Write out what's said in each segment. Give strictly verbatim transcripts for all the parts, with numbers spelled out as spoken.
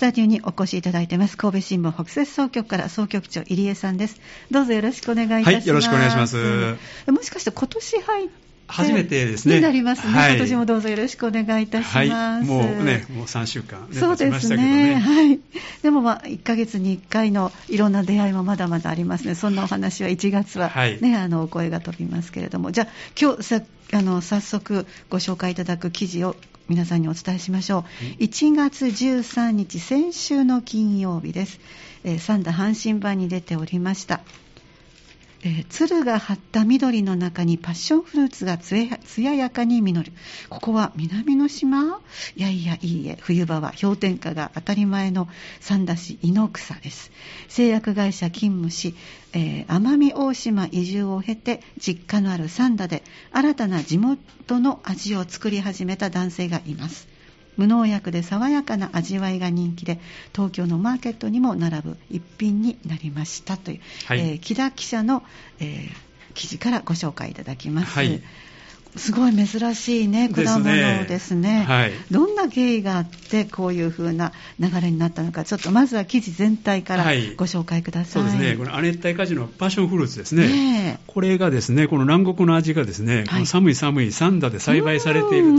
タジオにお越しいただいてます。神戸新聞北摂総局から総局長入江さんです。どうぞよろしくお願いいたします。はい、よろしくお願いします、うん、もしかして今年入って初めてですね。になりますね、はい。今年もどうぞよろしくお願いいたします。はい、もうね、もうさんしゅうかん経ちましたけどね。そうですね。はい。でもまあいっかげつにいっかいのいろんな出会いもまだまだありますね。そんなお話はいちがつはね、はい、あのお声が飛びますけれども、じゃあ今日さあの早速ご紹介いただく記事を皆さんにお伝えしましょう。いちがつじゅうさんにち先週の金曜日です。えー、三田阪神版に出ておりました。えー、鶴が張った緑の中にパッションフルーツがつや、つややかに実る。ここは南の島？いやいやいいえ、冬場は氷点下が当たり前の三田市井の草です。製薬会社勤務し、えー、奄美大島移住を経て実家のある三田で新たな地元の味を作り始めた男性がいます。無農薬で爽やかな味わいが人気で東京のマーケットにも並ぶ一品になりましたという、はい、えー、木田記者の、えー、記事からご紹介いただきます。はい、すごい珍しいね果物ですね。はい、どんな経緯があってこういう風な流れになったのか、ちょっとまずは記事全体からご紹介ください。はい、そうですね。この亜熱帯果樹のパッションフルーツですね。ね、これがですね、この南国の味がですね、はい、この寒い寒い三田で栽培されている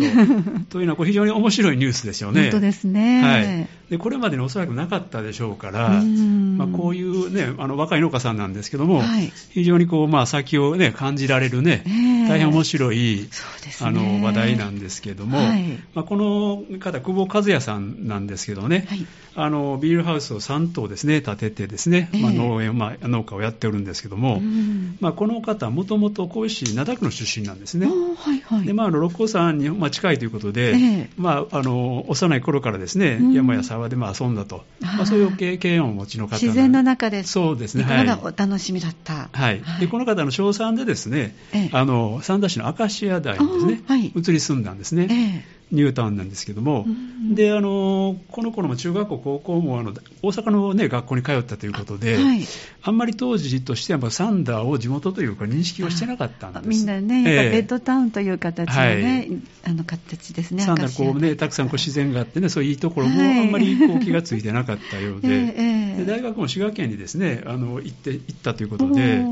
とというのはこう非常に面白いニュースですよね。本当ですね。はい、でこれまでにおそらくなかったでしょうから、うまあ、こういう、ね、あの若い農家さんなんですけども、はい、非常にこう、まあ、先を、ね、感じられる、ね、えー、大変面白い、そうですね、あの話題なんですけども、はい、まあ、この方久保和也さんなんですけどね、はい、あのビールハウスをさんとうですね建ててですね、まあ、農園、まあ、農家をやっておるんですけども、えーまあ、この方もともと神戸市灘区の出身なんですね。はいはい、でまあ、六甲山に、まあ、近いということで、えーまあ、あの幼い頃からですね山や沢でまあ遊んだと、まあ、そういう経験をお持ちの方、自然の中でそうですね、はい、お楽しみだった、はいはい、でこの方の賞賛でですね、ええ、あの三田市の明石屋台にですね、はい、移り住んだんですね、ええ、ニュータウンなんですけども、うん、であのこの頃も中学校高校もあの大阪の、ね、学校に通ったということで あ,、はい、あんまり当時としてはサンダーを地元というか認識をしてなかったんです。みんなね、えー、ベッドタウンという形の、ね、はい、あの形ですね。サンダーこう、ね、たくさんこう自然があって、ね、そういういいところもあんまりこう気がついてなかったよう で,、はいえー、で大学も滋賀県にです、ね、あの 行, って行ったということで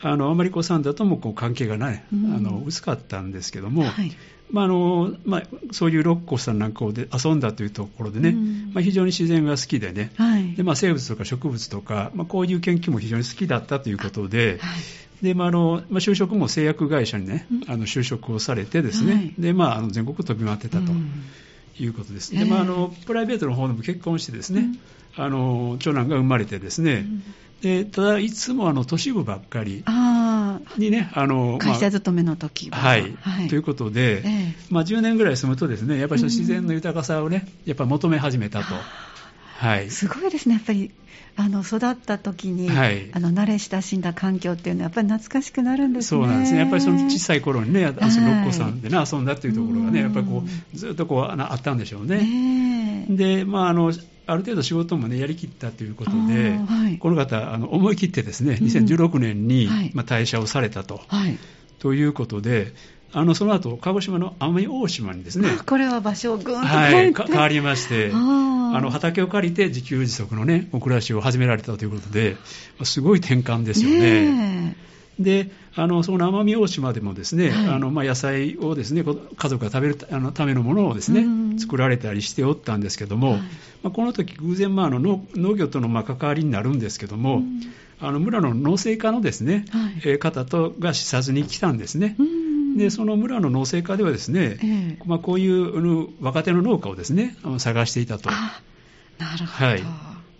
あ, のあんまりこうサンダーともこう関係がない、うん、あの薄かったんですけども、はいまああのまあ、そういう六甲山なんかで遊んだというところでね、うんまあ、非常に自然が好きでね、はいでまあ、生物とか植物とか、まあ、こういう研究も非常に好きだったということで、はいでまああのまあ、就職も製薬会社に、ね、あの就職をされてですね、はいでまあ、あの全国飛び回ってたということです、うんでまあ、あのプライベートの方でも結婚してですね、うん、あの長男が生まれてですね、うんでただいつもあの都市部ばっかりにねああの会社勤めの時は、まあはいはい、ということで、ええまあ、じゅうねんぐらい住むとですねやっぱり自然の豊かさをね、うん、やっぱ求め始めたと、はい、すごいですねやっぱりあの育った時に、はい、あの慣れ親しんだ環境っていうのはやっぱり懐かしくなるんですね。そうなんですねやっぱりその小さい頃にね六甲山で、ねはい、遊んだっていうところがねやっぱりこうずっとこう あ, のあったんでしょうね、ええ、でまああのある程度仕事も、ね、やりきったということで、はい、この方あの思い切ってですねにせんじゅうろくねんに、うんはいまあ、退社をされたと、はい、ということであのその後鹿児島の奄美大島にですねこれは場所をぐんと変えて、はい、変わりましてあの畑を借りて自給自足の、ね、お暮らしを始められたということですごい転換ですよね。ねであのその奄美大島でもですね、はいあのまあ、野菜をですね家族が食べるあのためのものをですね、うん、作られたりしておったんですけども、はいまあ、この時偶然、まあ、あの 農, 農業とのまあ関わりになるんですけども、うん、あの村の農政課のですね、はいえー、方とが視察に来たんですね、うん、でその村の農政課ではですね、えーまあ、こういう若手の農家をですね探していたと。あ、なるほど、はい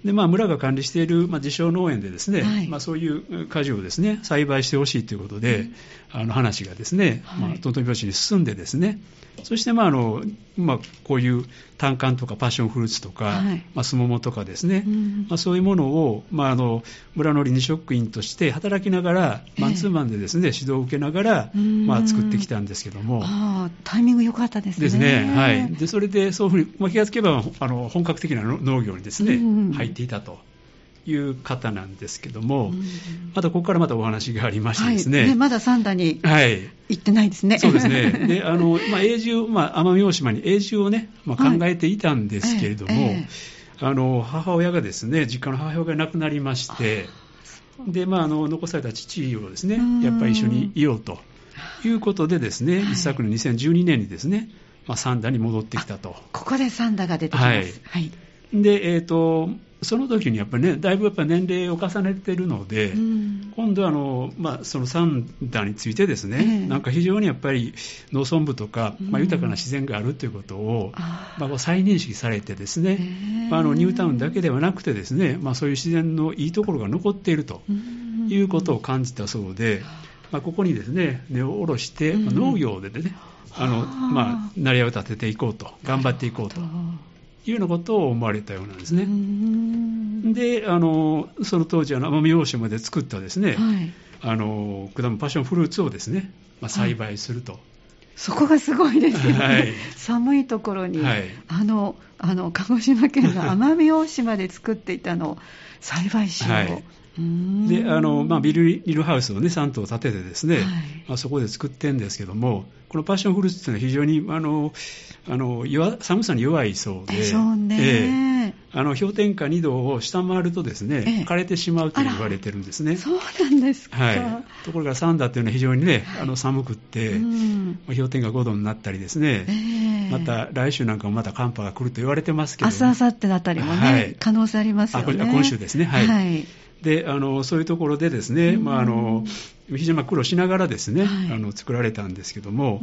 でまあ、村が管理している、まあ、自称農園でですね、はいまあ、そういう果樹をですね栽培してほしいということで、うん、あの話がですね、はいまあ、トントン拍子に進んでですねそして、まああのまあ、こういう短柑とかパッションフルーツとか、はいまあ、スモモとかですね、うんまあ、そういうものを、まあ、あの村の理事職員として働きながら、えー、マンツーマンでですね指導を受けながら、まあ、作ってきたんですけどもあタイミング良かったです ね, ですね、はい、でそれでそういうふうに、まあ、気がつけばあの本格的な農業にですね、うん、入っていたという方なんですけども、うん、またここからまたお話がありましてですね、はい、ねまだ三田に行ってないですね、はい、そうですねであの、まあ、永住、まあ、奄美大島に永住をね、まあ、考えていたんですけれども、はいええあの母親がですね、実家の母親が亡くなりまして、でまあ、あの残された父をですね、やっぱり一緒にいようということでですね、一昨年にせんじゅうにねんにですね、まあ、三田に戻ってきたと。ここで三田が出てきます。はいはい、で、えーと、その時にやっぱりね、だいぶやっぱ年齢を重ねているので、うん、今度はあの、まあ、その三田についてですね、えー、なんか非常にやっぱり農村部とか、まあ、豊かな自然があるということを、うん、まあ、再認識されてですね、えーまあ、あのニュータウンだけではなくてですね、まあ、そういう自然のいいところが残っているということを感じたそうで、まあ、ここにですね根を下ろして、まあ、農業でね、あのまあ、成りを立てていこうと、頑張っていこうというようなことを思われたようなんですね。で、あのその当時奄美大島で作ったですね、はい、あの果物パッションフルーツをですね、まあ、栽培すると、はい、そこがすごいですよね、はい、寒いところに、はい、あのあの鹿児島県の奄美大島で作っていたのを栽培しよう、はい、であのまあ、ビルニルハウスを、ね、さん棟建ててですね、はい、まあ、そこで作ってるんですけども、このパッションフルーツというのは非常にあのあの弱寒さに弱いそうで、でしょうね、えー、あの氷点下にどを下回るとですね、えー、枯れてしまうと言われてるんですね。そうなんですか、はい、ところが三田というのは非常に、ね、あの寒くって、はい、まあ、氷点下ごどになったりですね、えーまた来週なんかもまた寒波が来ると言われてますけど、ね、明日明後日のあたりもね、はい、可能性ありますよね。あ、今週ですね、はい、はい、であのそういうところでですね、まあ、あの非常に苦労しながらですね、はい、あの作られたんですけども、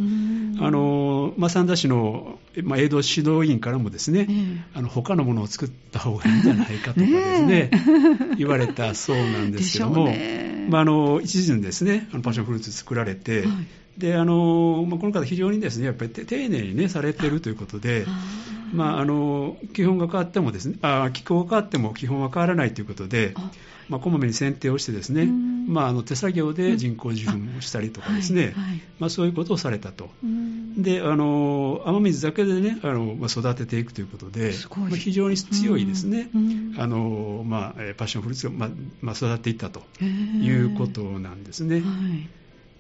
あの、まあ、三田市の、まあ、営農指導委員からもですね、うん、あの他のものを作った方がいいんじゃないかとかですね言われたそうなんですけども、まあ、あの一時にですねあのパッションフルーツ作られて、はい、であのまあ、この方非常にですねやっぱり丁寧に、ね、されているということで、あ、まあ、あの基本が変わってもですね、あ気候が変わっても基本は変わらないということで、あ、まあ、こまめに剪定をしてですね、まあ、あの手作業で人工授粉をしたりとかですね、うん、あ、はいはい、まあ、そういうことをされたと。であの雨水だけでねあの、まあ、育てていくということで、まあ、非常に強いですね、あの、まあ、パッションフルーツが、まあまあ、育っていったということなんですね。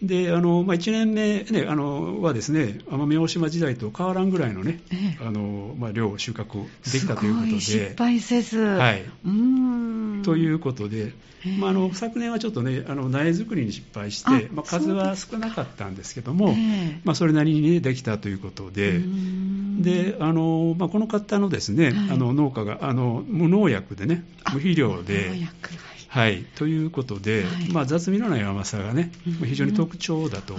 であのまあ、いちねんめ、ね、あのはですね奄美大島時代と変わらんぐらいのね、ええ、あのまあ、量を収穫できたということで、失敗せず、はい、うーんということで、ええ、まあ、あの昨年はちょっとねあの苗作りに失敗して、まあ、数は少なかったんですけども、ええ、まあ、それなりに、ね、できたということで、であの、まあ、この方のですね、はい、あの農家があの無農薬でね無肥料で、はい、ということで、はい、まあ、雑味のない甘さがね、うん、非常に特徴だと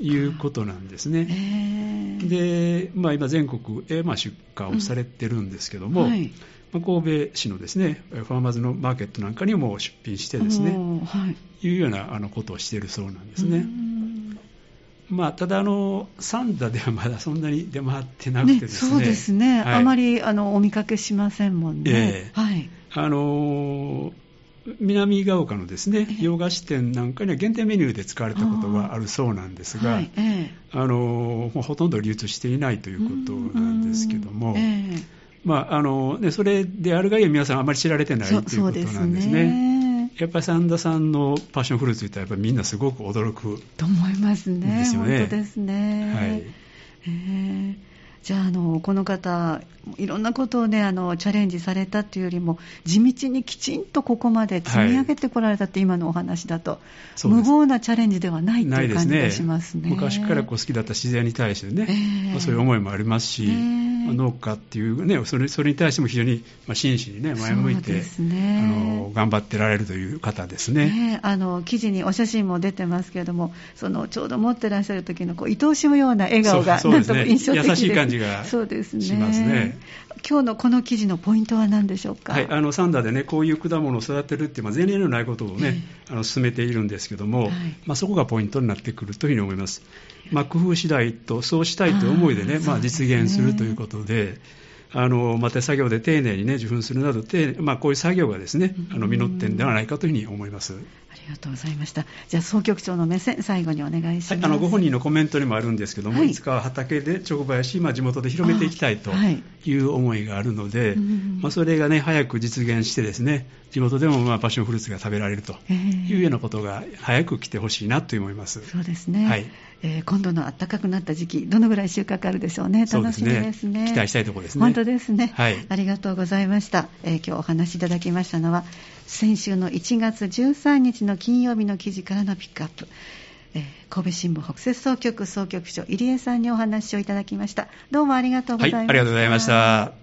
いうことなんですね。えー、で、まあ、今全国へまあ出荷をされてるんですけども、うん、はい、まあ、神戸市のですねファーマーズのマーケットなんかにも出品してですね、はい、いうようなあのことをしているそうなんですね。うん、まあ、ただあの三田ではまだそんなに出回ってなくてですね、ね、そうですね、はい、あまりあのお見かけしませんもんね。えー、はい、あのー南ヶ丘のですね洋菓子店なんかには限定メニューで使われたことがあるそうなんですが、はい、えー、あのほとんど流通していないということなんですけども、えーまああのね、それであるがゆえ皆さんあまり知られてないということなんですね。ですね、やっぱり三田さんのパッションフルーツといったらみんなすごく驚くと思いますね。本当ですね、はい、えーじゃあ、あのこの方いろんなことを、ね、あのチャレンジされたというよりも地道にきちんとここまで積み上げてこられたって、はい、今のお話だと無謀なチャレンジではないという感じがします ね, ないですね。昔からこう好きだった自然に対してね、えーまあ、そういう思いもありますし、えー、農家っていう、ね、そ, れそれに対しても非常に、まあ、真摯に、ね、前向いて、ね、あの頑張ってられるという方です ね, ね。あの記事にお写真も出てますけれども、そのちょうど持ってらっしゃる時のこう愛おしむような笑顔がなんと印象的ですね。優しい感じ、そうですね、しますね。今日のこの記事のポイントは何でしょうか。はい、あの三田で、ね、こういう果物を育てるっていう、まあ、前例のないことを、ね、うん、あの進めているんですけども、はい、まあ、そこがポイントになってくるというふうに思います。まあ、工夫次第とそうしたいという思いで、ね、あ、まあ、実現するということで、あのまた手作業で丁寧に、ね、受粉するなど、まあ、こういう作業がです、ね、あの実ってんではないかというふうに思います。ありがとうございました。じゃあ総局長の目線最後にお願いします。はい、あのご本人のコメントにもあるんですけども、はい、いつかは畑で直売し、まあ、地元で広めていきたいという思いがあるので、はい、まあ、それが、ね、早く実現してですね、地元でもまあパッションフルーツが食べられるというようなことが早く来てほしいなと思います。そうですね、はい、えー、今度の暖かくなった時期どのぐらい収穫あるでしょうね。楽しみですね。期待したいところですね。本当ですね、はい、ありがとうございました、えー、今日お話しいただきましたのは先週のいちがつじゅうさんにちの金曜日の記事からのピックアップ、えー、神戸新聞北摂総局総局長入江さんにお話をいただきました。どうもありがとうございました、はい、ありがとうございました。